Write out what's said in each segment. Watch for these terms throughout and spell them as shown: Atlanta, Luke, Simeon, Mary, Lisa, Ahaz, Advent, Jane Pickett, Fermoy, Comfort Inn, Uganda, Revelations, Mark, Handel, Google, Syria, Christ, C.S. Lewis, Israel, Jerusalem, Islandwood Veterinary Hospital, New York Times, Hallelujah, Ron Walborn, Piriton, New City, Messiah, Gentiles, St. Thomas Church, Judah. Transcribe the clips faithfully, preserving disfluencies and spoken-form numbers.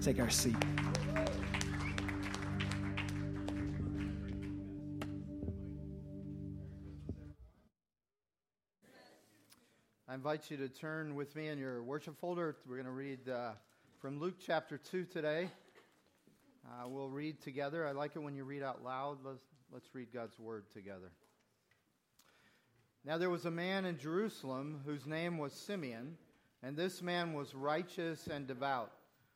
Take our seat. I invite you to turn with me in your worship folder. We're going to read uh, from Luke chapter two today. Uh, we'll read together. I like it when you read out loud. Let's, let's read God's word together. Now there was a man in Jerusalem whose name was Simeon, and this man was righteous and devout,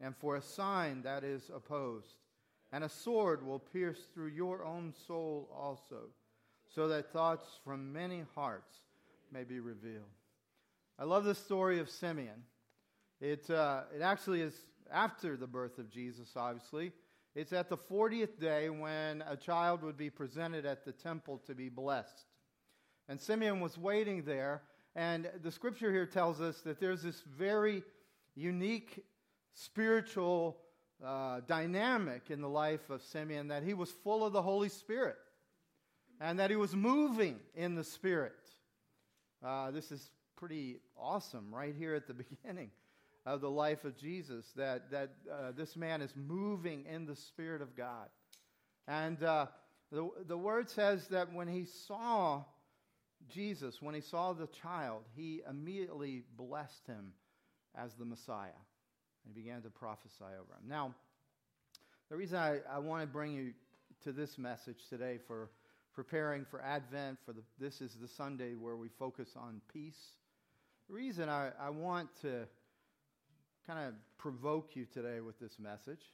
and for a sign that is opposed. And a sword will pierce through your own soul also, so that thoughts from many hearts may be revealed. I love the story of Simeon. It uh, it actually is after the birth of Jesus, obviously. It's at the fortieth day when a child would be presented at the temple to be blessed. And Simeon was waiting there, and the scripture here tells us that there's this very unique spiritual uh, dynamic in the life of Simeon, that he was full of the Holy Spirit and that he was moving in the Spirit. Uh, this is pretty awesome right here at the beginning of the life of Jesus, that that uh, this man is moving in the Spirit of God. And uh, the, the word says that when he saw Jesus, when he saw the child, he immediately blessed him as the Messiah. And he began to prophesy over him. Now, the reason I, I want to bring you to this message today, for preparing for Advent, for the, this is the Sunday where we focus on peace. The reason I, I want to kind of provoke you today with this message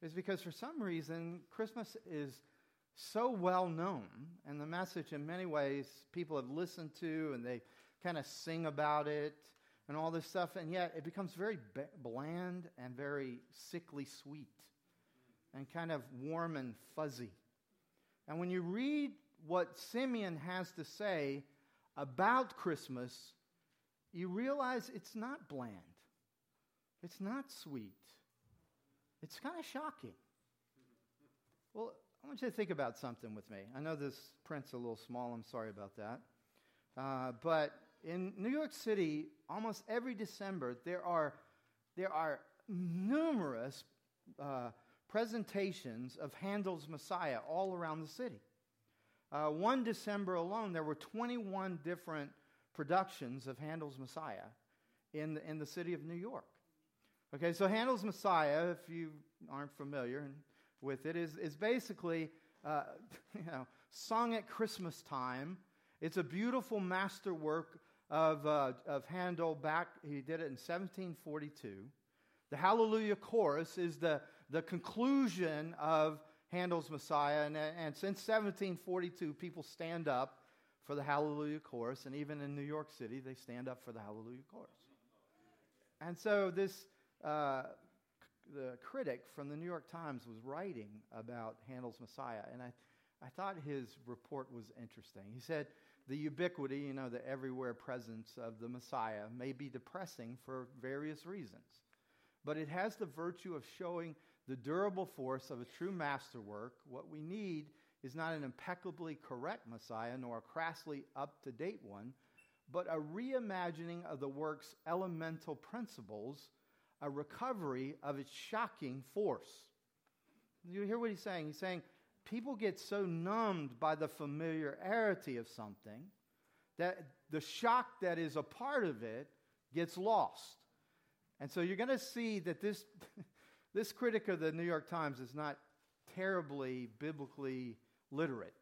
is because for some reason, Christmas is so well known, and the message in many ways people have listened to, and they kind of sing about it, and all this stuff, and yet it becomes very b- bland and very sickly sweet and kind of warm and fuzzy. And when you read what Simeon has to say about Christmas, you realize it's not bland. It's not sweet. It's kind of shocking. Well, I want you to think about something with me. I know this print's a little small. I'm sorry about that. Uh, but in New York City, almost every December, there are there are numerous uh, presentations of Handel's Messiah all around the city. Uh, one December alone, there were twenty-one different productions of Handel's Messiah in the, in the city of New York. Okay, so Handel's Messiah, if you aren't familiar with it, is is basically uh, you know, sung at Christmas time. It's a beautiful masterwork of uh, of Handel. Back, he did it in seventeen forty-two. The Hallelujah chorus is the, the conclusion of Handel's Messiah, and, and since seventeen forty-two, people stand up for the Hallelujah chorus, and even in New York City, they stand up for the Hallelujah chorus. And so this uh, c- the critic from the New York Times was writing about Handel's Messiah, and I I thought his report was interesting. He said, the ubiquity, you know, the everywhere presence of the Messiah may be depressing for various reasons, but it has the virtue of showing the durable force of a true masterwork. What we need is not an impeccably correct Messiah, nor a crassly up-to-date one, but a reimagining of the work's elemental principles, a recovery of its shocking force. You hear what he's saying? He's saying, people get so numbed by the familiarity of something that the shock that is a part of it gets lost. And so you're going to see that this This critic of the New York Times is not terribly biblically literate.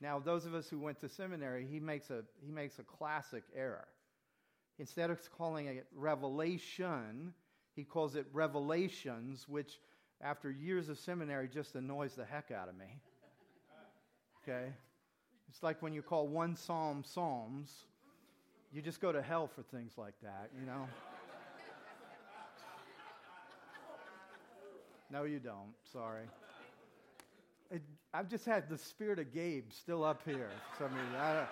Now, those of us who went to seminary, he makes a he makes a classic error. Instead of calling it revelation, he calls it revelations, which after years of seminary just annoys the heck out of me. Okay? It's like when you call one psalm psalms. You just go to hell for things like that, you know? No, you don't. Sorry. It, I've just had the spirit of Gabe still up here for some reason. I don't,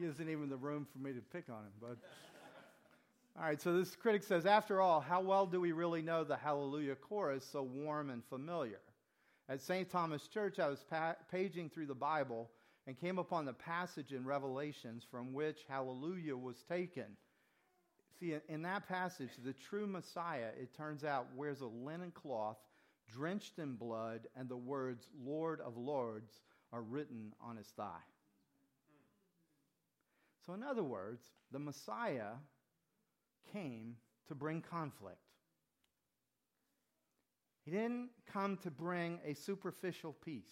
He isn't even in the room for me to pick on him. But all right, so this critic says, after all, how well do we really know the Hallelujah chorus so warm and familiar? At Saint Thomas Church, I was pa- paging through the Bible and came upon the passage in Revelations from which Hallelujah was taken. See, in that passage, the true Messiah, it turns out, wears a linen cloth drenched in blood, and the words, Lord of Lords, are written on his thigh. So in other words, the Messiah came to bring conflict. He didn't come to bring a superficial peace.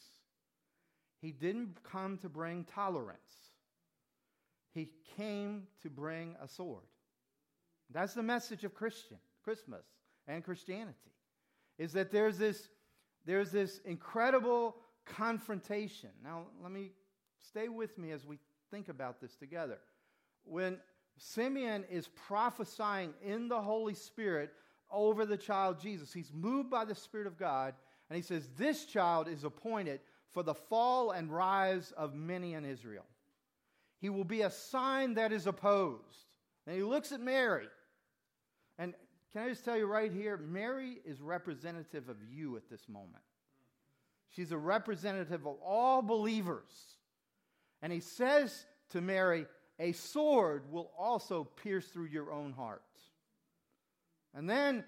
He didn't come to bring tolerance. He came to bring a sword. That's the message of Christian Christmas and Christianity, is that there's this, there's this incredible confrontation. Now, let me stay with me as we think about this together. When Simeon is prophesying in the Holy Spirit over the child Jesus, he's moved by the Spirit of God, and he says, this child is appointed for the fall and rise of many in Israel. He will be a sign that is opposed. And he looks at Mary. And can I just tell you right here, Mary is representative of you at this moment. She's a representative of all believers. And he says to Mary, a sword will also pierce through your own heart. And then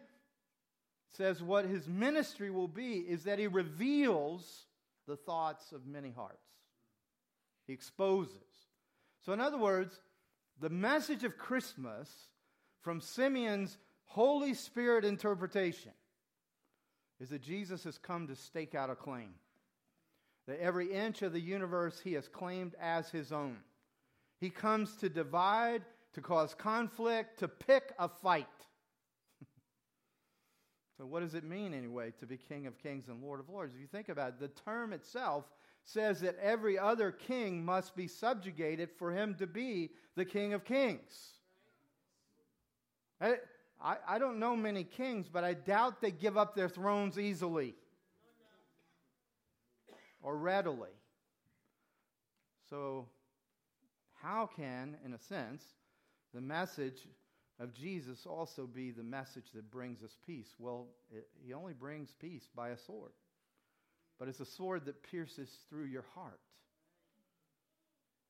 says what his ministry will be is that he reveals the thoughts of many hearts. He exposes. So in other words, the message of Christmas from Simeon's Holy Spirit interpretation is that Jesus has come to stake out a claim. That every inch of the universe he has claimed as his own. He comes to divide, to cause conflict, to pick a fight. So what does it mean anyway to be King of Kings and Lord of Lords? If you think about it, the term itself says that every other king must be subjugated for him to be the King of Kings. I, I, I don't know many kings, but I doubt they give up their thrones easily or readily. So how can, in a sense, the message of Jesus also be the message that brings us peace? Well, it, he only brings peace by a sword. But it's a sword that pierces through your heart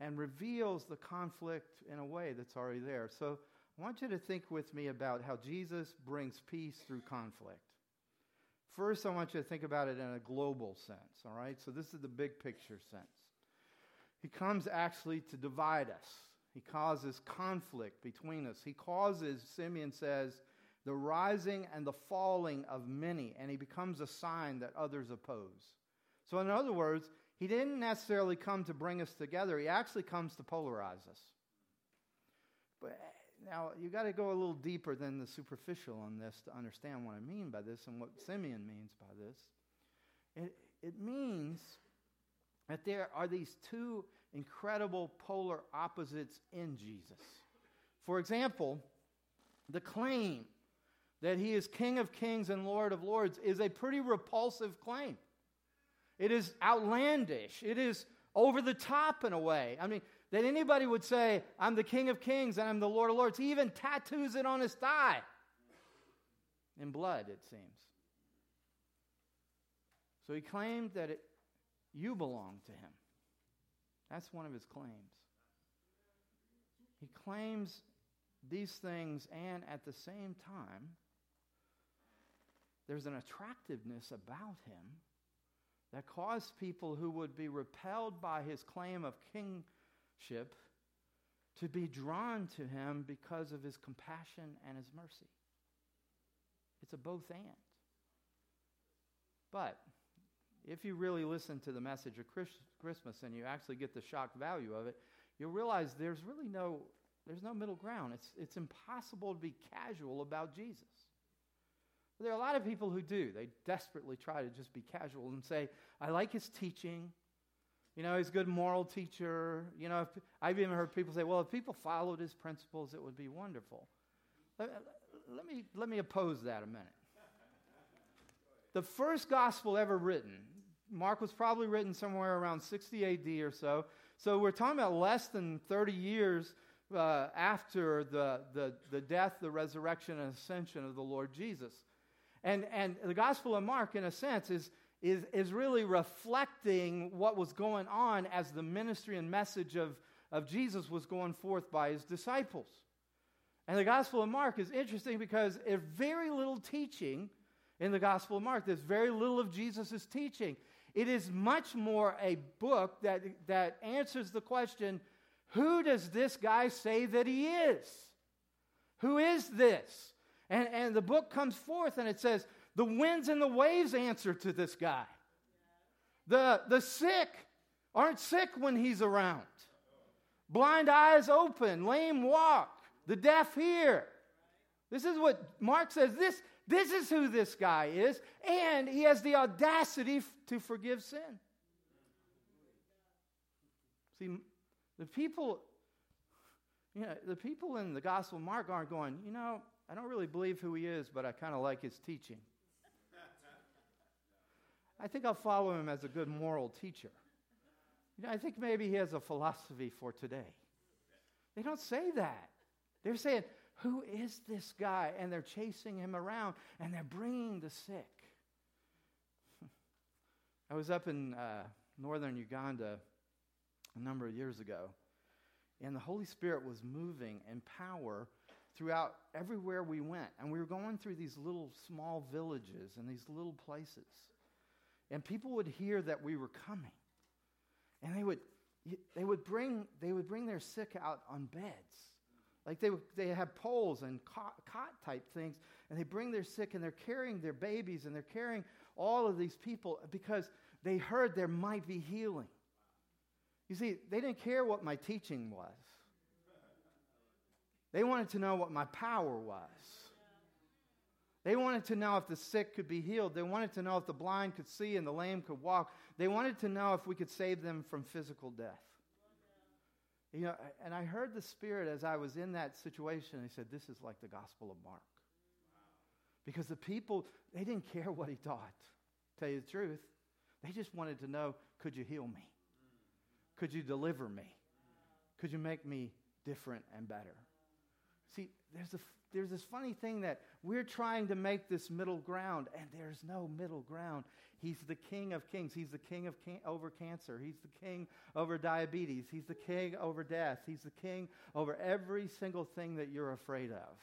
and reveals the conflict in a way that's already there. So I want you to think with me about how Jesus brings peace through conflict. First, I want you to think about it in a global sense, all right? So this is the big picture sense. He comes actually to divide us. He causes conflict between us. He causes, Simeon says, the rising and the falling of many, and he becomes a sign that others oppose. So in other words, he didn't necessarily come to bring us together. He actually comes to polarize us. But now, you got to go a little deeper than the superficial on this to understand what I mean by this and what Simeon means by this. It, it means that there are these two incredible polar opposites in Jesus. For example, the claim that he is King of Kings and Lord of Lords is a pretty repulsive claim. It is outlandish. It is over the top in a way. I mean, that anybody would say, I'm the King of Kings and I'm the Lord of Lords. He even tattoos it on his thigh in blood, it seems. So he claimed that it, you belong to him. That's one of his claims. He claims these things, and at the same time, there's an attractiveness about him that caused people who would be repelled by his claim of kingship to be drawn to him because of his compassion and his mercy. It's a both and. But if you really listen to the message of Christmas and you actually get the shock value of it, you'll realize there's really no there's no middle ground. It's it's impossible to be casual about Jesus. There are a lot of people who do. They desperately try to just be casual and say, I like his teaching. You know, he's a good moral teacher. You know, if, I've even heard people say, well, if people followed his principles, it would be wonderful. Let, let me, let me oppose that a minute. The first gospel ever written, Mark was probably written somewhere around sixty A D or so. So we're talking about less than thirty years uh, after the, the, the death, the resurrection, and ascension of the Lord Jesus. And and the Gospel of Mark, in a sense, is, is, is really reflecting what was going on as the ministry and message of, of Jesus was going forth by his disciples. And the Gospel of Mark is interesting because there's very little teaching in the Gospel of Mark. There's very little of Jesus' teaching. It is much more a book that, that answers the question, who does this guy say that he is? Who is this? And, and the book comes forth and it says, the winds and the waves answer to this guy. The, the sick aren't sick when he's around. Blind eyes open, lame walk, the deaf hear. This is what Mark says. This, this is who this guy is. And he has the audacity f- to forgive sin. See, the people, you know, the people in the Gospel of Mark aren't going, you know, I don't really believe who he is, but I kind of like his teaching. I think I'll follow him as a good moral teacher. You know, I think maybe he has a philosophy for today. They don't say that. They're saying, who is this guy? And they're chasing him around, and they're bringing the sick. I was up in uh, northern Uganda a number of years ago, and the Holy Spirit was moving in power throughout everywhere we went. And we were going through these little small villages and these little places. And people would hear that we were coming. And they would they would bring they would bring their sick out on beds. Like they would, they have poles and cot, cot type things. And they bring their sick and they're carrying their babies and they're carrying all of these people because they heard there might be healing. You see, they didn't care what my teaching was. They wanted to know what my power was. They wanted to know if the sick could be healed. They wanted to know if the blind could see and the lame could walk. They wanted to know if we could save them from physical death. You know, and I heard the Spirit as I was in that situation. He said, this is like the Gospel of Mark. Because the people, they didn't care what he taught. To tell you the truth, they just wanted to know, could you heal me? Could you deliver me? Could you make me different and better? See, there's a, there's this funny thing that we're trying to make this middle ground, and there's no middle ground. He's the King of Kings. He's the King of can- over cancer. He's the King over diabetes. He's the King over death. He's the King over every single thing that you're afraid of.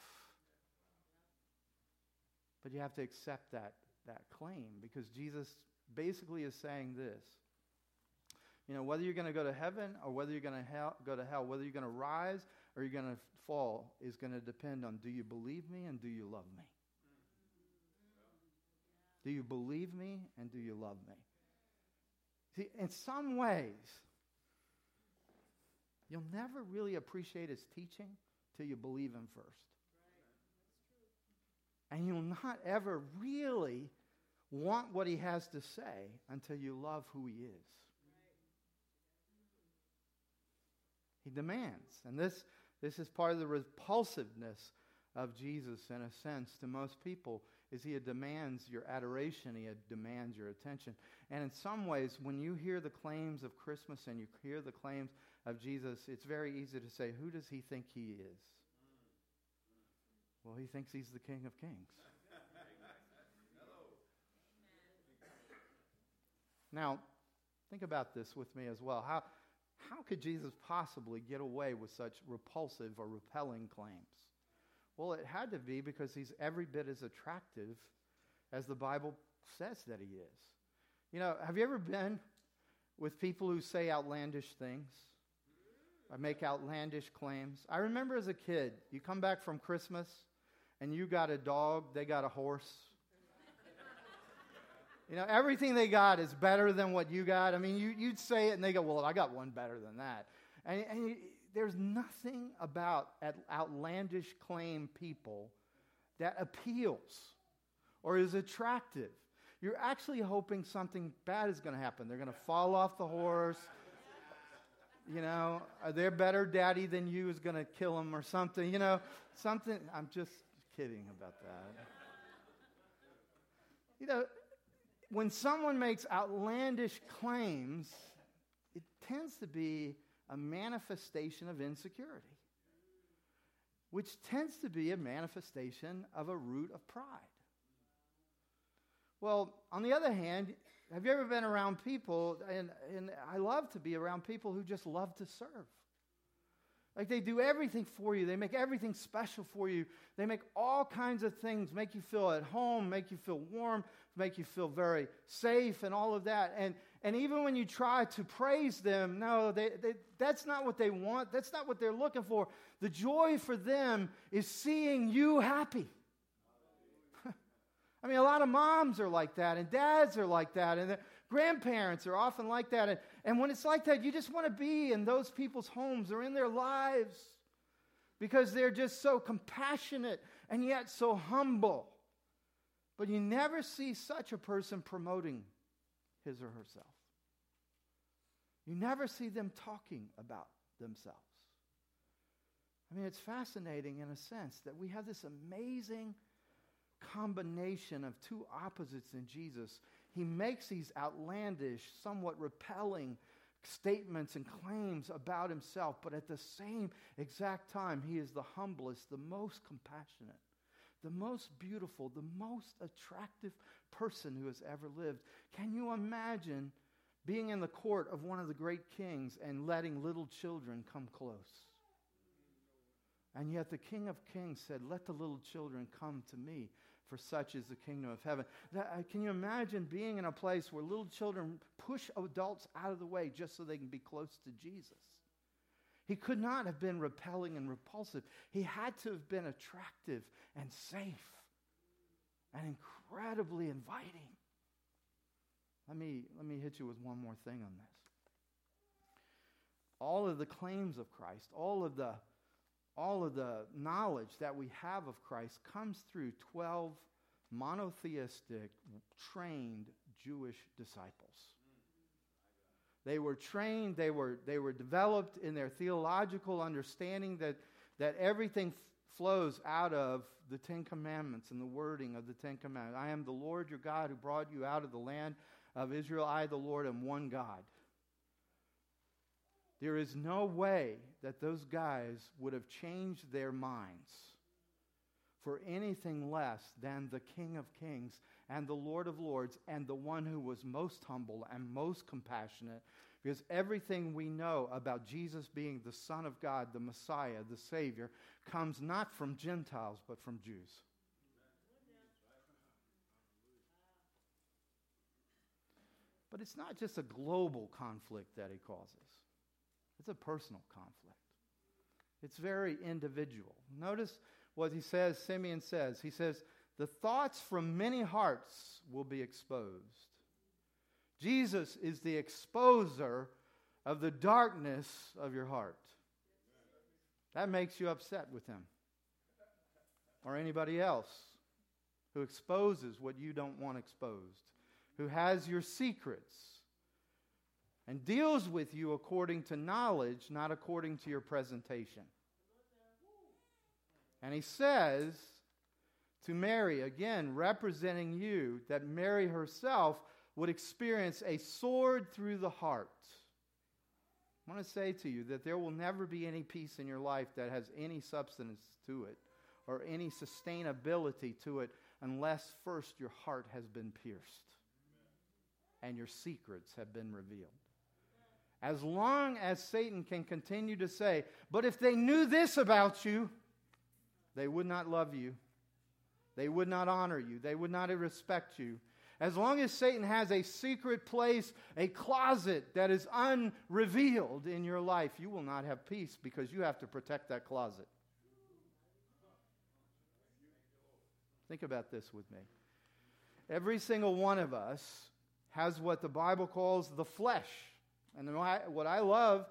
But you have to accept that, that claim, because Jesus basically is saying this. You know, whether you're going to go to heaven or whether you're going to hell, go to hell, whether you're going to rise or you're going to fall is going to depend on, do you believe me and do you love me? Do you believe me and do you love me? See, in some ways, you'll never really appreciate his teaching till you believe him first. And you'll not ever really want what he has to say until you love who he is. He demands. And this this is part of the repulsiveness of Jesus, in a sense, to most people, is he demands your adoration, he demands your attention. And in some ways, when you hear the claims of Christmas and you hear the claims of Jesus, it's very easy to say, who does he think he is? Well, he thinks he's the King of Kings. Now, think about this with me as well. How... How could Jesus possibly get away with such repulsive or repelling claims? Well, it had to be because he's every bit as attractive as the Bible says that he is. You know, have you ever been with people who say outlandish things? I make outlandish claims. I remember as a kid, you come back from Christmas and you got a dog, they got a horse. You know, everything they got is better than what you got. I mean, you, you'd say it and they go, well, I got one better than that. And, and you, there's nothing about outlandish claim people that appeals or is attractive. You're actually hoping something bad is going to happen. They're going to fall off the horse. You know, their better daddy than you is going to kill them or something. You know, something. I'm just kidding about that. You know, when someone makes outlandish claims, it tends to be a manifestation of insecurity, which tends to be a manifestation of a root of pride. Well, on the other hand, have you ever been around people, and, and I love to be around people who just love to serve. Like they do everything for you. They make everything special for you. They make all kinds of things, make you feel at home, make you feel warm, make you feel very safe and all of that. And and even when you try to praise them, no, they, they, that's not what they want. That's not what they're looking for. The joy for them is seeing you happy. I mean, a lot of moms are like that, and dads are like that, and the grandparents are often like that. And, and when it's like that, you just want to be in those people's homes or in their lives because they're just so compassionate and yet so humble. But you never see such a person promoting his or herself. You never see them talking about themselves. I mean, it's fascinating in a sense that we have this amazing combination of two opposites in Jesus. He makes these outlandish, somewhat repelling statements and claims about himself, but at the same exact time, he is the humblest, the most compassionate, the most beautiful, the most attractive person who has ever lived. Can you imagine being in the court of one of the great kings and letting little children come close? And yet the King of Kings said, "Let the little children come to me, for such is the kingdom of heaven." That, uh, can you imagine being in a place where little children push adults out of the way just so they can be close to Jesus? He could not have been repelling and repulsive. He had to have been attractive and safe and incredibly inviting. Let me, let me hit you with one more thing on this. All of the claims of Christ, all of the All of the knowledge that we have of Christ comes through twelve monotheistic, trained Jewish disciples. They were trained, they were, they were developed in their theological understanding that, that everything f- flows out of the Ten Commandments and the wording of the Ten Commandments. I am the Lord your God who brought you out of the land of Israel. I, the Lord, am one God. There is no way that those guys would have changed their minds for anything less than the King of Kings and the Lord of Lords and the one who was most humble and most compassionate, because everything we know about Jesus being the Son of God, the Messiah, the Savior, comes not from Gentiles but from Jews. But it's not just a global conflict that he causes. It's a personal conflict. It's very individual. Notice what he says, Simeon says. He says, the thoughts from many hearts will be exposed. Jesus is the exposer of the darkness of your heart. That makes you upset with him or anybody else who exposes what you don't want exposed, who has your secrets, and deals with you according to knowledge, not according to your presentation. And he says to Mary, again, representing you, that Mary herself would experience a sword through the heart. I want to say to you that there will never be any peace in your life that has any substance to it or any sustainability to it unless first your heart has been pierced and your secrets have been revealed. As long as Satan can continue to say, but if they knew this about you, they would not love you. They would not honor you. They would not respect you. As long as Satan has a secret place, a closet that is unrevealed in your life, you will not have peace because you have to protect that closet. Think about this with me. Every single one of us has what the Bible calls the flesh. And what I love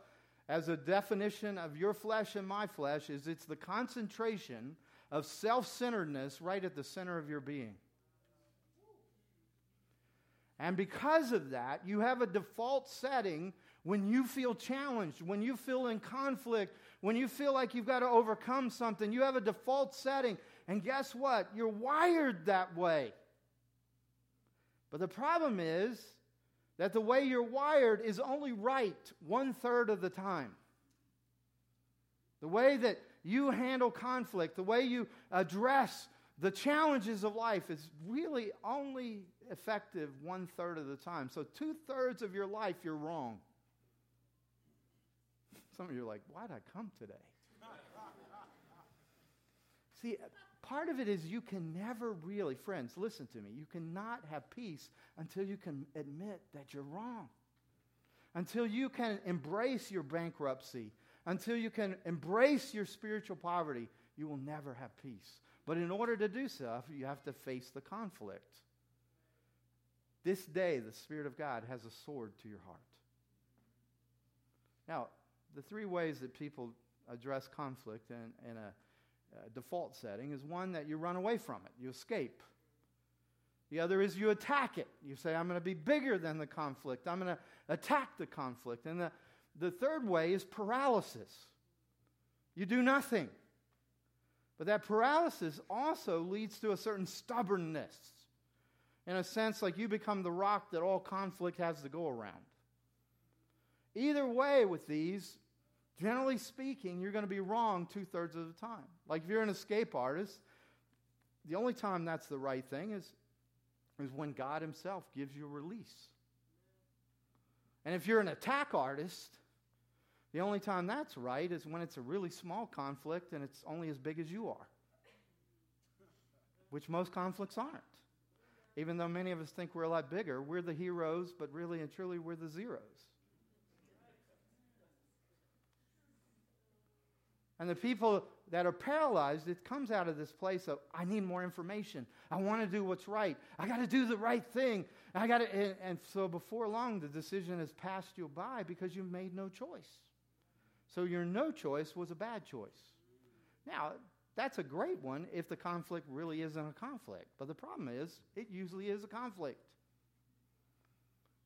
as a definition of your flesh and my flesh is it's the concentration of self-centeredness right at the center of your being. And because of that, you have a default setting when you feel challenged, when you feel in conflict, when you feel like you've got to overcome something, you have a default setting. And guess what? You're wired that way. But the problem is that the way you're wired is only right one-third of the time. The way that you handle conflict, the way you address the challenges of life is really only effective one-third of the time. So two-thirds of your life, you're wrong. Some of you are like, why'd I come today? See, part of it is you can never really, friends, listen to me, you cannot have peace until you can admit that you're wrong, until you can embrace your bankruptcy, until you can embrace your spiritual poverty, you will never have peace. But in order to do so, you have to face the conflict. This day, the Spirit of God has a sword to your heart. Now, the three ways that people address conflict in, in a Uh, default setting is one that you run away from it, you escape. The other is you attack it. You say, I'm going to be bigger than the conflict. I'm going to attack the conflict. And the, the third way is paralysis. You do nothing. But that paralysis also leads to a certain stubbornness. In a sense, like you become the rock that all conflict has to go around. Either way with these, generally speaking, you're going to be wrong two-thirds of the time. Like if you're an escape artist, the only time that's the right thing is, is when God himself gives you a release. And if you're an attack artist, the only time that's right is when it's a really small conflict and it's only as big as you are, which most conflicts aren't. Even though many of us think we're a lot bigger, we're the heroes, but really and truly we're the zeros. And the people that are paralyzed, it comes out of this place of, I need more information. I want to do what's right. I got to do the right thing. I got to, and, and so before long, the decision has passed you by because you made no choice. So your no choice was a bad choice. Now, that's a great one if the conflict really isn't a conflict. But the problem is, it usually is a conflict.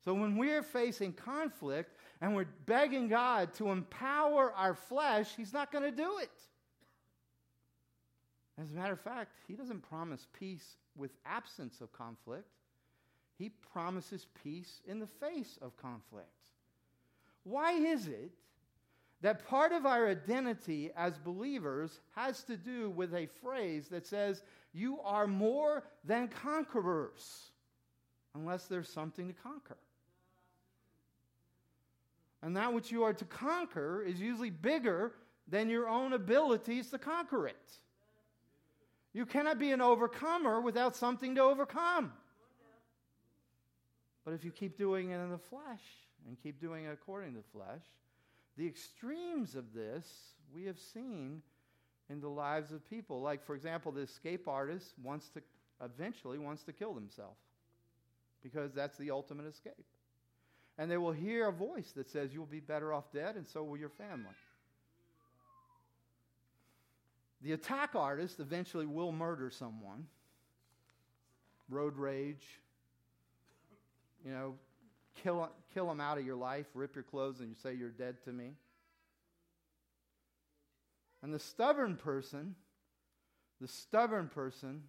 So when we're facing conflict and we're begging God to empower our flesh, he's not going to do it. As a matter of fact, he doesn't promise peace with absence of conflict. He promises peace in the face of conflict. Why is it that part of our identity as believers has to do with a phrase that says, you are more than conquerors, unless there's something to conquer? And that which you are to conquer is usually bigger than your own abilities to conquer it. You cannot be an overcomer without something to overcome. But if you keep doing it in the flesh and keep doing it according to the flesh, the extremes of this we have seen in the lives of people. Like, for example, the escape artist wants to eventually wants to kill themselves because that's the ultimate escape. And they will hear a voice that says, you'll be better off dead, and so will your family. The attack artist eventually will murder someone. Road rage. You know, kill, kill them out of your life, rip your clothes, and you say, you're dead to me. And the stubborn person, the stubborn person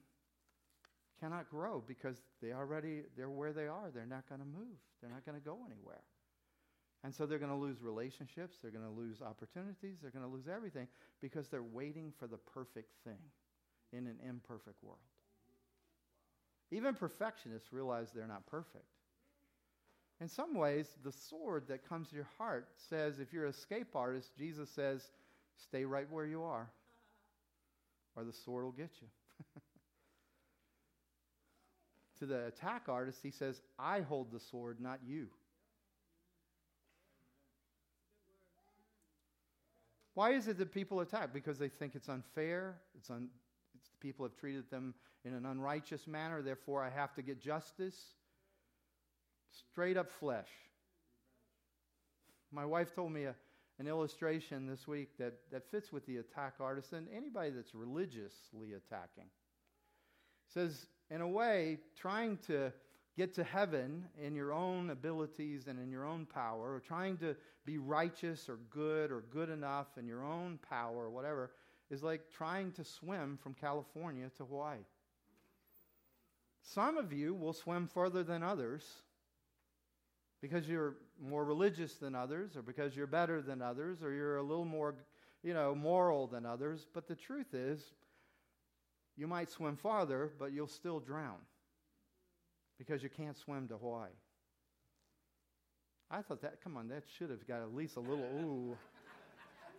cannot grow because they already, they're where they are. They're not going to move. They're not going to go anywhere. And so they're going to lose relationships. They're going to lose opportunities. They're going to lose everything because they're waiting for the perfect thing in an imperfect world. Even perfectionists realize they're not perfect. In some ways, the sword that comes to your heart says, if you're an escape artist, Jesus says, stay right where you are, or the sword will get you. to the attack artist, he says, I hold the sword, not you. Why is it that people attack? Because they think it's unfair. It's un- it's people have treated them in an unrighteous manner. Therefore, I have to get justice. Straight up flesh. My wife told me a, an illustration this week that, that fits with the attack artist and anybody that's religiously attacking. It says, in a way, trying to get to heaven in your own abilities and in your own power, or trying to be righteous or good or good enough in your own power or whatever, is like trying to swim from California to Hawaii. Some of you will swim further than others because you're more religious than others, or because you're better than others, or you're a little more, you know, moral than others. But the truth is, you might swim farther, but you'll still drown. Because you can't swim to Hawaii. I thought that, come on, that should have got at least a little, ooh.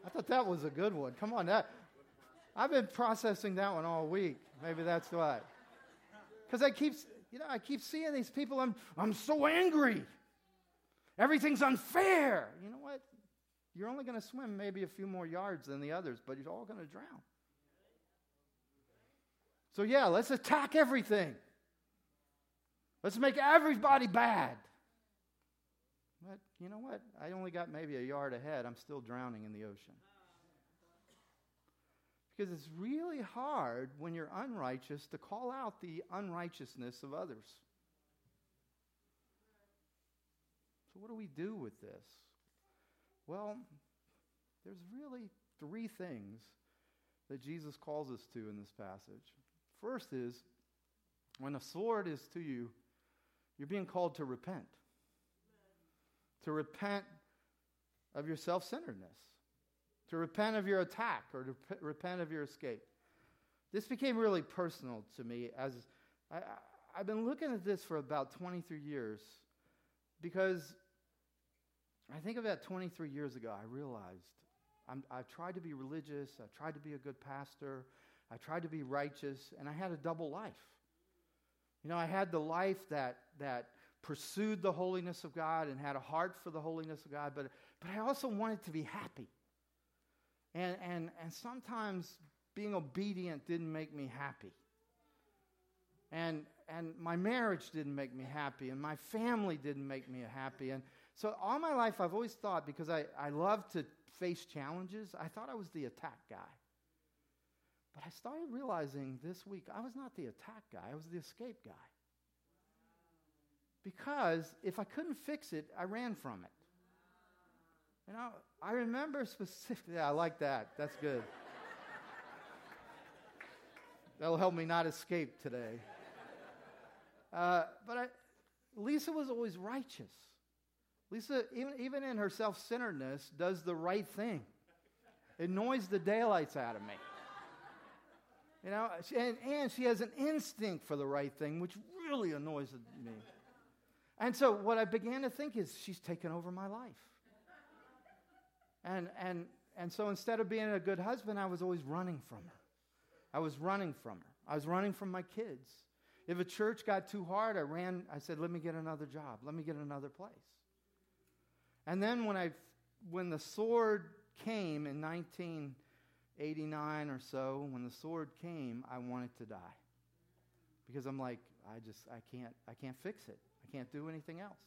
I thought that was a good one. Come on, that. I've been processing that one all week. Maybe that's why. Because I keep, you know, I keep seeing these people, I'm, I'm so angry. Everything's unfair. You know what? You're only going to swim maybe a few more yards than the others, but you're all going to drown. So yeah, let's attack everything. Let's make everybody bad. But you know what? I only got maybe a yard ahead. I'm still drowning in the ocean. Because it's really hard when you're unrighteous to call out the unrighteousness of others. So what do we do with this? Well, there's really three things that Jesus calls us to in this passage. First is, when a sword is to you, you're being called to repent. Amen. To repent of your self-centeredness. To repent of your attack, or to p- repent of your escape. This became really personal to me. As I, I, I've been looking at this for about twenty-three years, because I think about twenty-three years ago, I realized I'm, I tried to be religious, I tried to be a good pastor, I tried to be righteous, and I had a double life. You know, I had the life that that pursued the holiness of God and had a heart for the holiness of God, but but I also wanted to be happy. And and and sometimes being obedient didn't make me happy. And and my marriage didn't make me happy, and my family didn't make me happy. And so all my life I've always thought, because I, I love to face challenges, I thought I was the attack guy. But I started realizing this week, I was not the attack guy, I was the escape guy. Because if I couldn't fix it, I ran from it. You know, I remember specifically, yeah, I like that, that's good. That'll help me not escape today. Uh, but I, Lisa was always righteous. Lisa, even, even in her self-centeredness, does the right thing. It annoys the daylights out of me. You know, and, and she has an instinct for the right thing, which really annoys me. And so what I began to think is, she's taken over my life. And and and so instead of being a good husband, I was always running from her. I was running from her. I was running from my kids. If a church got too hard, I ran, I said, let me get another job. Let me get another place. And then when I when the sword came in nineteen eighty-nine or so, when the sword came, I wanted to die. Because I'm like, I just, I can't, I can't fix it. I can't do anything else.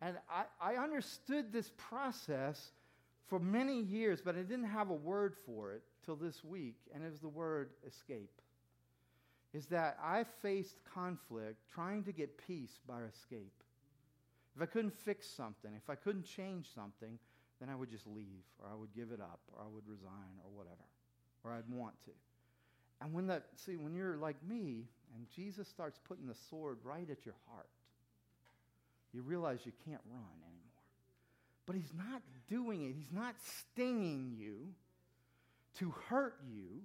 And I, I understood this process for many years, but I didn't have a word for it till this week, and it was the word escape. Is that I faced conflict trying to get peace by escape. If I couldn't fix something, if I couldn't change something, then I would just leave, or I would give it up, or I would resign, or whatever, or I'd want to. And when that, see, when you're like me, and Jesus starts putting the sword right at your heart, you realize you can't run anymore. But he's not doing it. He's not stinging you to hurt you.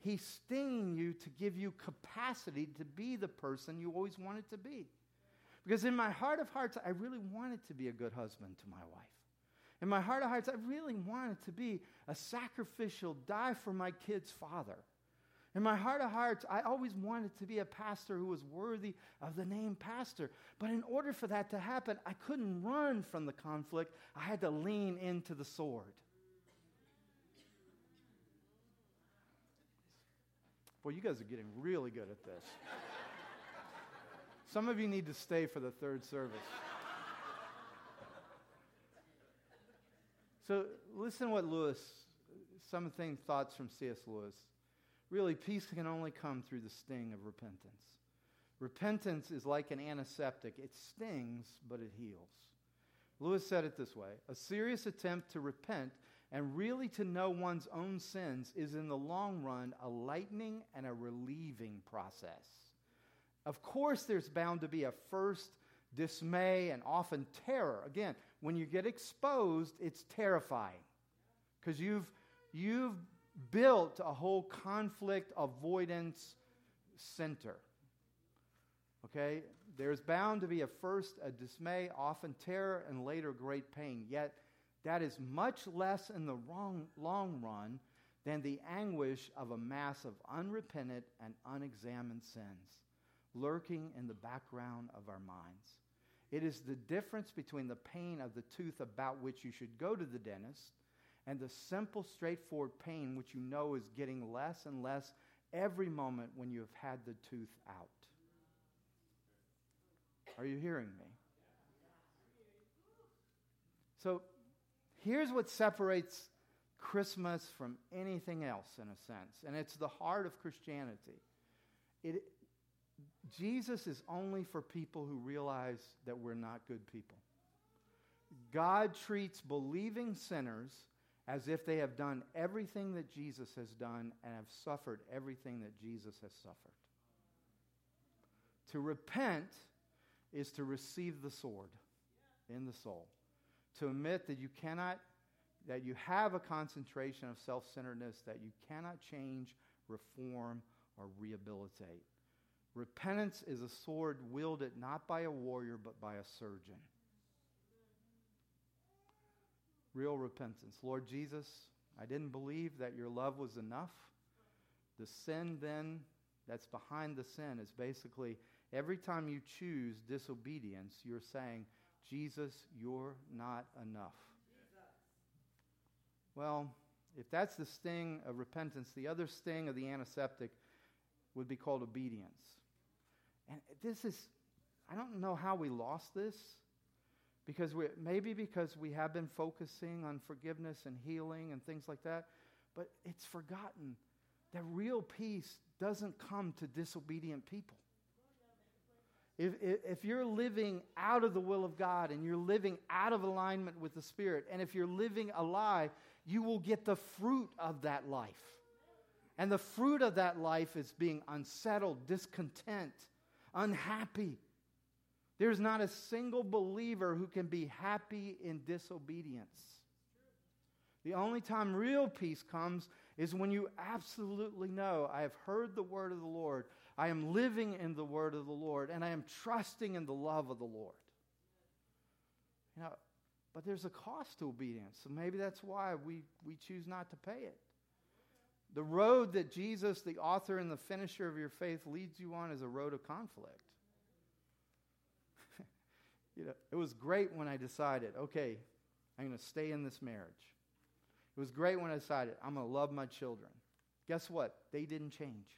He's stinging you to give you capacity to be the person you always wanted to be. Because in my heart of hearts, I really wanted to be a good husband to my wife. In my heart of hearts, I really wanted to be a sacrificial, die for my kids' father. In my heart of hearts, I always wanted to be a pastor who was worthy of the name pastor. But in order for that to happen, I couldn't run from the conflict. I had to lean into the sword. Boy, you guys are getting really good at this. Some of you need to stay for the third service. So listen to what Lewis, some thing, thoughts from C S. Lewis. Really, peace can only come through the sting of repentance. Repentance is like an antiseptic. It stings, but it heals. Lewis said it this way: a serious attempt to repent and really to know one's own sins is in the long run a lightening and a relieving process. Of course, there's bound to be a first dismay and often terror. Again, when you get exposed, it's terrifying because you've you've built a whole conflict avoidance center. Okay? There's bound to be a first a dismay, often terror, and later great pain. Yet that is much less in the wrong, long run than the anguish of a mass of unrepentant and unexamined sins lurking in the background of our minds. It is the difference between the pain of the tooth about which you should go to the dentist and the simple, straightforward pain which you know is getting less and less every moment when you have had the tooth out. Are you hearing me? So here's what separates Christmas from anything else, in a sense, and it's the heart of Christianity. It Jesus is only for people who realize that we're not good people. God treats believing sinners as if they have done everything that Jesus has done and have suffered everything that Jesus has suffered. To repent is to receive the sword in the soul. To admit that you cannot, that you have a concentration of self-centeredness that you cannot change, reform, or rehabilitate. Repentance is a sword wielded not by a warrior, but by a surgeon. Real repentance. Lord Jesus, I didn't believe that your love was enough. The sin then that's behind the sin is basically every time you choose disobedience, you're saying, Jesus, you're not enough. Well, if that's the sting of repentance, the other sting of the antiseptic would be called obedience. And this is, I don't know how we lost this, because we maybe because we have been focusing on forgiveness and healing and things like that, but it's forgotten that real peace doesn't come to disobedient people. If, if, if you're living out of the will of God and you're living out of alignment with the Spirit, and if you're living a lie, you will get the fruit of that life. And the fruit of that life is being unsettled, discontent, unhappy. There's not a single believer who can be happy in disobedience. The only time real peace comes is when you absolutely know, I have heard the word of the Lord, I am living in the word of the Lord, and I am trusting in the love of the Lord. You know, but there's a cost to obedience, so maybe that's why we, we choose not to pay it. The road that Jesus, the author and the finisher of your faith, leads you on is a road of conflict. You know, it was great when I decided, okay, I'm going to stay in this marriage. It was great when I decided, I'm going to love my children. Guess what? They didn't change.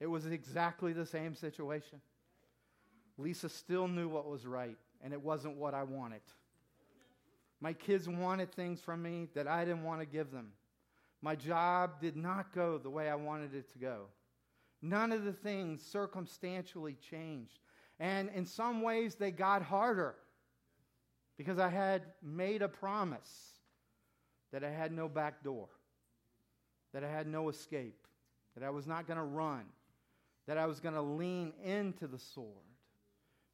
It was exactly the same situation. Lisa still knew what was right, and it wasn't what I wanted. My kids wanted things from me that I didn't want to give them. My job did not go the way I wanted it to go. None of the things circumstantially changed. And in some ways, they got harder because I had made a promise that I had no back door, that I had no escape, that I was not going to run, that I was going to lean into the sword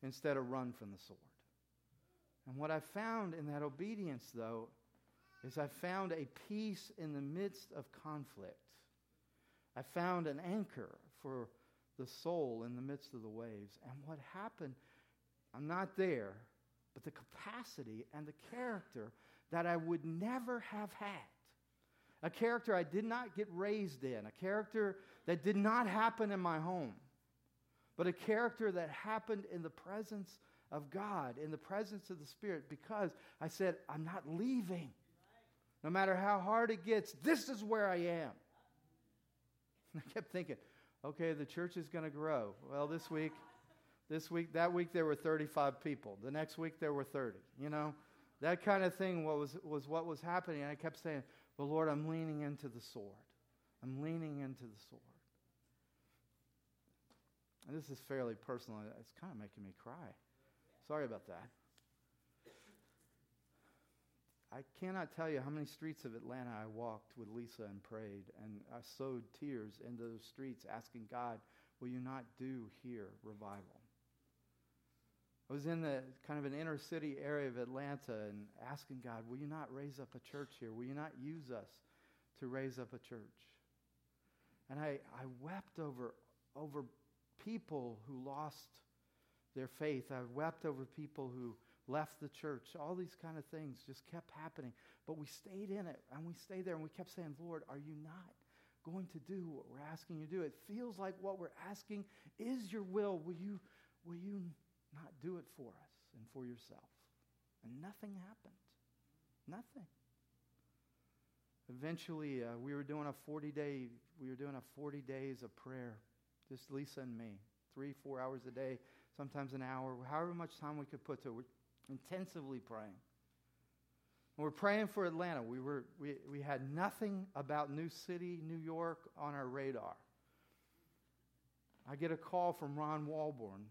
instead of run from the sword. And what I found in that obedience, though, is I found a peace in the midst of conflict. I found an anchor for the soul in the midst of the waves. And what happened, I'm not there, but the capacity and the character that I would never have had a character I did not get raised in, a character that did not happen in my home, but a character that happened in the presence of God, in the presence of the Spirit, because I said, I'm not leaving. No matter how hard it gets, this is where I am. And I kept thinking, okay, the church is going to grow. Well, this week, this week, that week there were thirty-five people. The next week there were thirty, you know. That kind of thing was, was what was happening. And I kept saying, well, Lord, I'm leaning into the sword. I'm leaning into the sword. And this is fairly personal. It's kind of making me cry. Sorry about that. I cannot tell you how many streets of Atlanta I walked with Lisa and prayed, and I sowed tears in those streets asking God, will you not do here revival? I was in the kind of an inner city area of Atlanta and asking God, will you not raise up a church here? Will you not use us to raise up a church? And I, I wept over, over people who lost their faith. I wept over people who left the church. All these kind of things just kept happening. But we stayed in it, and we stayed there, and we kept saying, Lord, are you not going to do what we're asking you to do? It feels like what we're asking is your will. Will you, will you not do it for us and for yourself? And nothing happened. Nothing. Eventually, uh, we were doing a forty-day, we were doing a forty days of prayer, just Lisa and me, three, four hours a day, sometimes an hour, however much time we could put to it. We're intensively praying. And we're praying for Atlanta. We were we, we had nothing about New City, New York on our radar. I get a call from Ron Walborn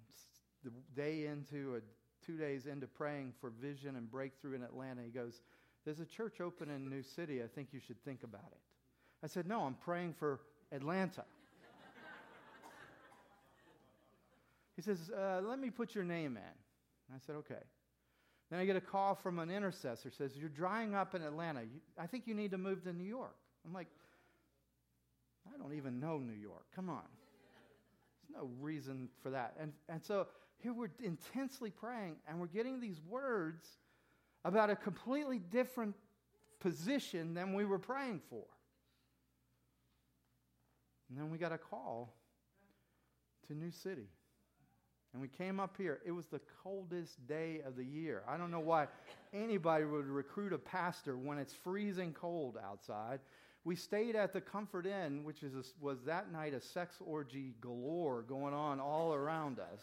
the day into, a, two days into praying for vision and breakthrough in Atlanta. He goes, there's a church open in New City. I think you should think about it. I said, no, I'm praying for Atlanta. He says, uh, let me put your name in. And I said, okay. Then I get a call from an intercessor. Says, you're drying up in Atlanta. You, I think you need to move to New York. I'm like, I don't even know New York. Come on. There's no reason for that. And, and so here we're intensely praying, and we're getting these words about a completely different position than we were praying for. And then we got a call to New City. And we came up here. It was the coldest day of the year. I don't know why anybody would recruit a pastor when it's freezing cold outside. We stayed at the Comfort Inn, which is a, was that night a sex orgy galore going on all around us.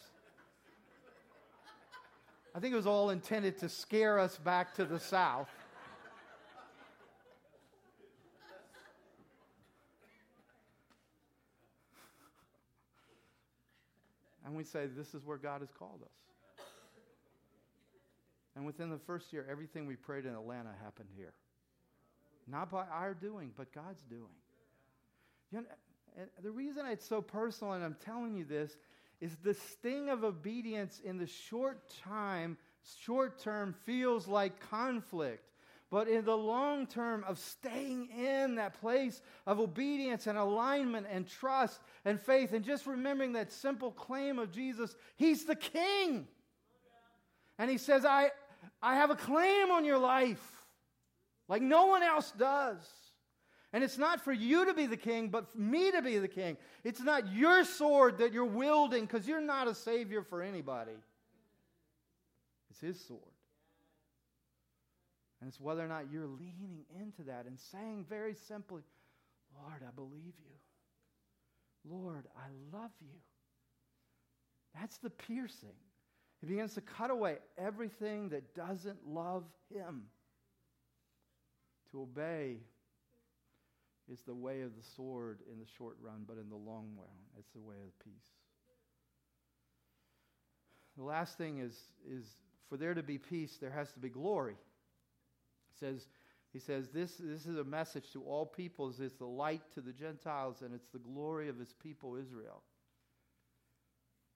I think it was all intended to scare us back to the South. And we say, this is where God has called us. And within the first year, everything we prayed in Atlanta happened here. Not by our doing, but God's doing. You know, and the reason it's so personal, and I'm telling you this, is the sting of obedience in the short time, short term feels like conflict. But in the long term of staying in that place of obedience and alignment and trust and faith and just remembering that simple claim of Jesus, he's the king. And he says, I, I have a claim on your life like no one else does. And it's not for you to be the king, but for me to be the king. It's not your sword that you're wielding because you're not a savior for anybody. It's his sword. And it's whether or not you're leaning into that and saying very simply, Lord, I believe you. Lord, I love you. That's the piercing. He begins to cut away everything that doesn't love him. To obey is the way of the sword in the short run, but in the long run, it's the way of peace. The last thing is, is for there to be peace, there has to be glory. Says, he says, this, this is a message to all peoples. It's the light to the Gentiles, and it's the glory of his people, Israel.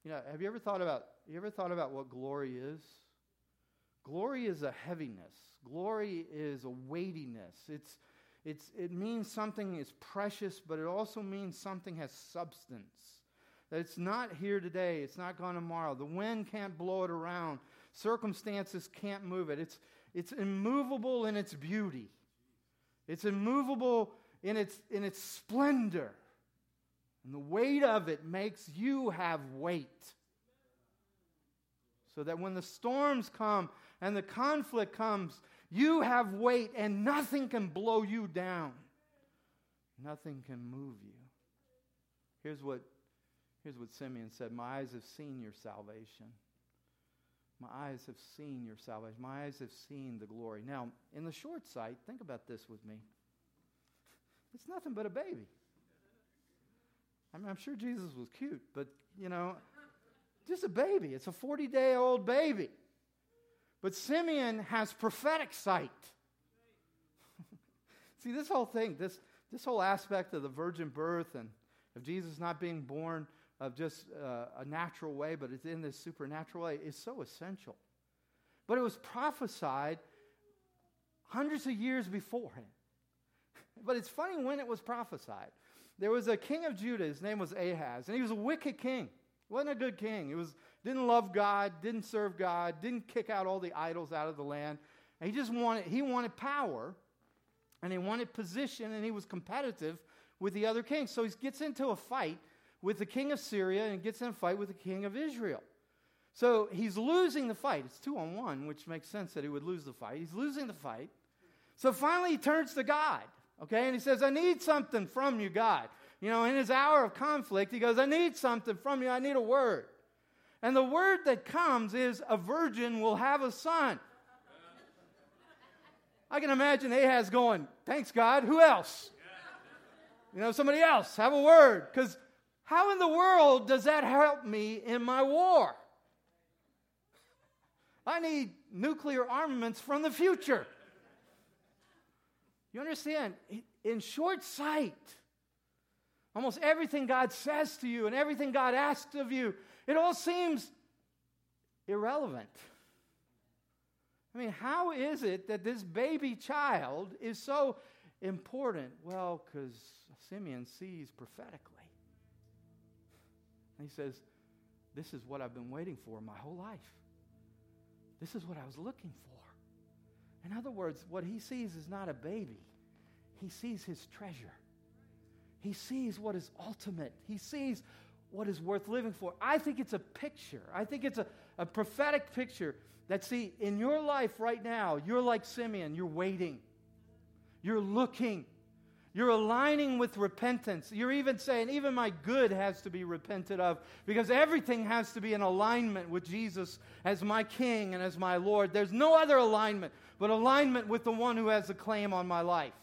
You know, have you ever thought about, you ever thought about what glory is? Glory is a heaviness. Glory is a weightiness. It's, it's, it means something is precious, but it also means something has substance. That it's not here today. It's not gone tomorrow. The wind can't blow it around. Circumstances can't move it. It's It's immovable in its beauty. It's immovable in its, in its splendor. And the weight of it makes you have weight. So that when the storms come and the conflict comes, you have weight and nothing can blow you down. Nothing can move you. Here's what, here's what Simeon said. My eyes have seen your salvation. My eyes have seen your salvation. My eyes have seen the glory. Now, in the short sight, think about this with me. It's nothing but a baby. I mean, I'm sure Jesus was cute, but, you know, just a baby. It's a forty-day-old baby. But Simeon has prophetic sight. See, this whole thing, this this whole aspect of the virgin birth and of Jesus not being born of just uh, a natural way, but it's in this supernatural way, is so essential. But it was prophesied hundreds of years beforehand. But it's funny when it was prophesied. There was a king of Judah, his name was Ahaz, and he was a wicked king. He wasn't a good king. He was didn't love God, didn't serve God, didn't kick out all the idols out of the land. And he just wanted he wanted power, and he wanted position, and he was competitive with the other kings. So he gets into a fight with the king of Syria and gets in a fight with the king of Israel. So he's losing the fight. It's two on one, which makes sense that he would lose the fight. He's losing the fight. So finally he turns to God, okay? And he says, I need something from you, God. You know, in his hour of conflict, he goes, I need something from you. I need a word. And the word that comes is, a virgin will have a son. I can imagine Ahaz going, thanks, God. Who else? You know, somebody else. Have a word. Because how in the world does that help me in my war? I need nuclear armaments from the future. You understand? In short sight, almost everything God says to you and everything God asks of you, it all seems irrelevant. I mean, how is it that this baby child is so important? Well, because Simeon sees prophetically. And he says, this is what I've been waiting for my whole life. This is what I was looking for. In other words, what he sees is not a baby. He sees his treasure. He sees what is ultimate. He sees what is worth living for. I think it's a picture. I think it's a, a prophetic picture that, see, in your life right now, you're like Simeon. You're waiting. You're looking. You're aligning with repentance. You're even saying, even my good has to be repented of, because everything has to be in alignment with Jesus as my King and as my Lord. There's no other alignment but alignment with the one who has a claim on my life.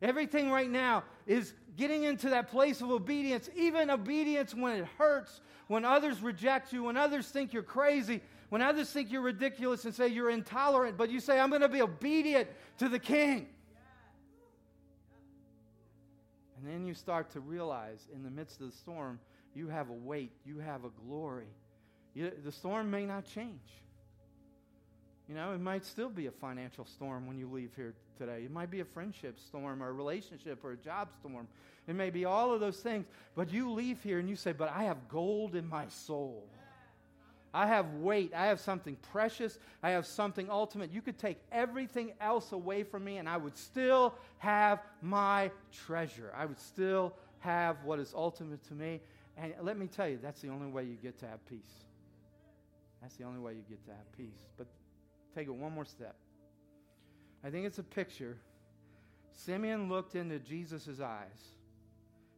Everything right now is getting into that place of obedience, even obedience when it hurts, when others reject you, when others think you're crazy, when others think you're ridiculous and say you're intolerant, but you say, I'm going to be obedient to the King. And then you start to realize in the midst of the storm, you have a weight, you have a glory. You, the storm may not change. You know, it might still be a financial storm when you leave here today. It might be a friendship storm or a relationship or a job storm. It may be all of those things. But you leave here and you say, but I have gold in my soul. I have weight. I have something precious. I have something ultimate. You could take everything else away from me and I would still have my treasure. I would still have what is ultimate to me. And let me tell you, that's the only way you get to have peace. That's the only way you get to have peace. But take it one more step. I think it's a picture. Simeon looked into Jesus' eyes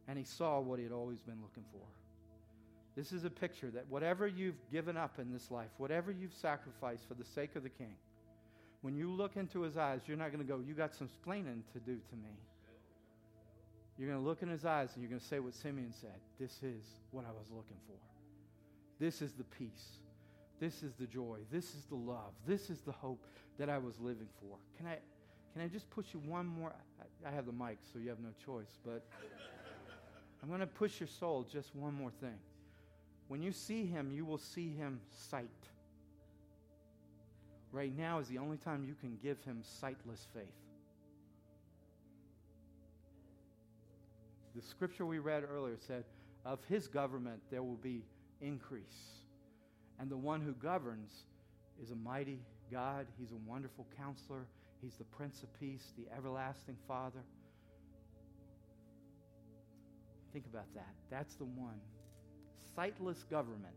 and he saw what he had always been looking for. This is a picture that whatever you've given up in this life, whatever you've sacrificed for the sake of the King, when you look into his eyes, you're not going to go, you got some explaining to do to me. You're going to look in his eyes and you're going to say what Simeon said. This is what I was looking for. This is the peace. This is the joy. This is the love. This is the hope that I was living for. Can I can I just push you one more? I, I have the mic, so you have no choice, but I'm going to push your soul just one more thing. When you see him, you will see him sight. Right now is the only time you can give him sightless faith. The scripture we read earlier said, of his government there will be increase. And the one who governs is a mighty God. He's a wonderful counselor. He's the Prince of Peace, the everlasting Father. Think about that. That's the one. Sightless government.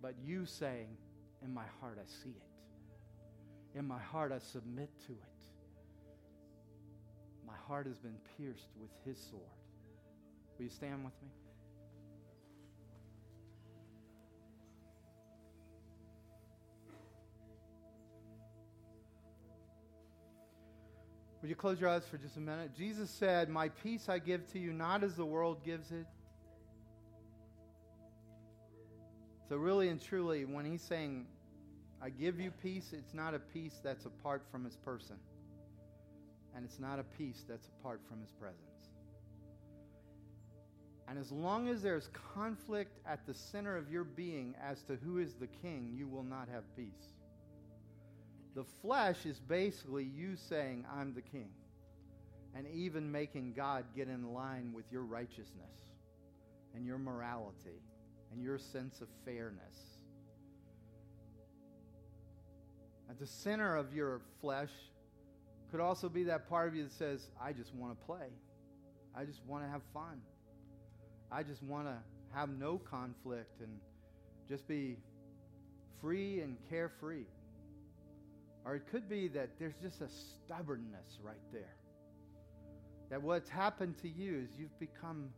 But you saying, in my heart I see it. In my heart I submit to it. My heart has been pierced with his sword. Will you stand with me? Would you close your eyes for just a minute? Jesus said, my peace I give to you, not as the world gives it. So really and truly, when he's saying, I give you peace, it's not a peace that's apart from his person. And it's not a peace that's apart from his presence. And as long as there's conflict at the center of your being as to who is the king, you will not have peace. The flesh is basically you saying, I'm the king. And even making God get in line with your righteousness and your morality and your sense of fairness. At the center of your flesh could also be that part of you that says, I just want to play. I just want to have fun. I just want to have no conflict and just be free and carefree. Or it could be that there's just a stubbornness right there. That what's happened to you is you've become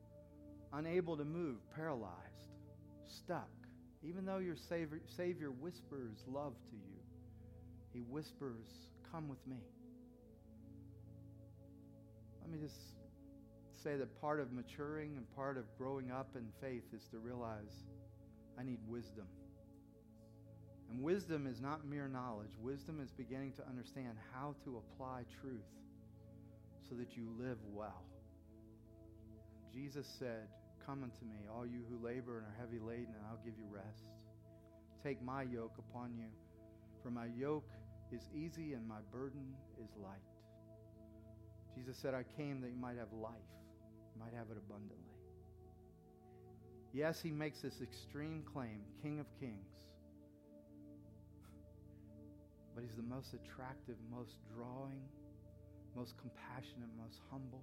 unable to move, paralyzed, stuck. Even though your Savior, Savior whispers love to you, he whispers, come with me. Let me just say that part of maturing and part of growing up in faith is to realize I need wisdom. And wisdom is not mere knowledge. Wisdom is beginning to understand how to apply truth so that you live well. Jesus said, come unto me, all you who labor and are heavy laden, and I'll give you rest. Take my yoke upon you, for my yoke is easy and my burden is light. Jesus said, I came that you might have life, you might have it abundantly. Yes, he makes this extreme claim, King of Kings. But he's the most attractive, most drawing, most compassionate, most humble,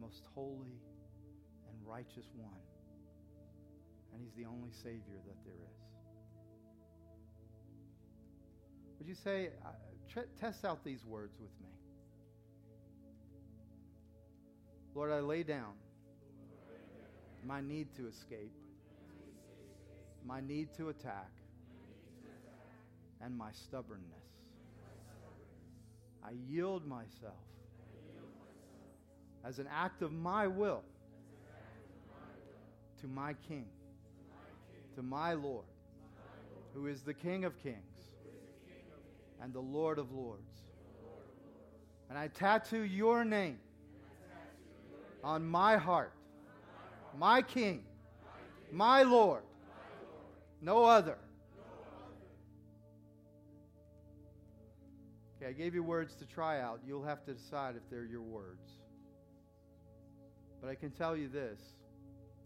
most holy, and righteous one. And he's the only Savior that there is. Would you say, uh, tr- test out these words with me. Lord, I lay down my need to escape, my need to attack, and my stubbornness. I yield myself as an act of my will to my King, to my Lord, who is the King of Kings and the Lord of Lords. And I tattoo your name on my heart, my King, my Lord, no other. I gave you words to try out. You'll have to decide if they're your words. But I can tell you this.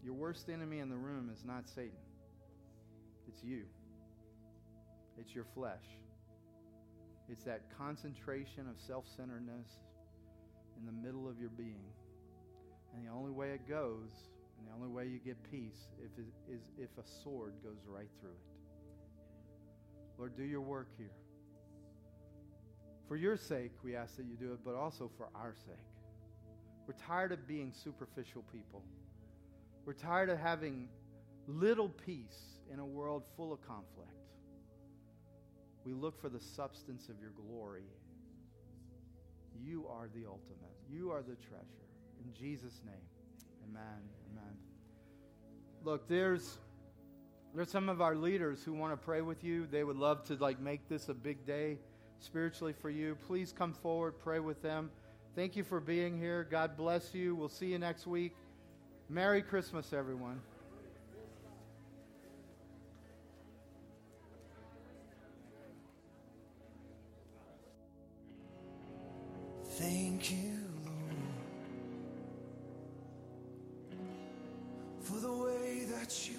Your worst enemy in the room is not Satan. It's you. It's your flesh. It's that concentration of self-centeredness in the middle of your being. And the only way it goes, and the only way you get peace, if it is if a sword goes right through it. Lord, do your work here. For your sake, we ask that you do it, but also for our sake. We're tired of being superficial people. We're tired of having little peace in a world full of conflict. We look for the substance of your glory. You are the ultimate. You are the treasure. In Jesus' name, amen, amen. Look, there's... there's some of our leaders who want to pray with you. They would love to, like, make this a big day spiritually for you. Please come forward, pray with them. Thank you for being here. God bless you. We'll see you next week. Merry Christmas, everyone. Thank you, Lord, for the way that you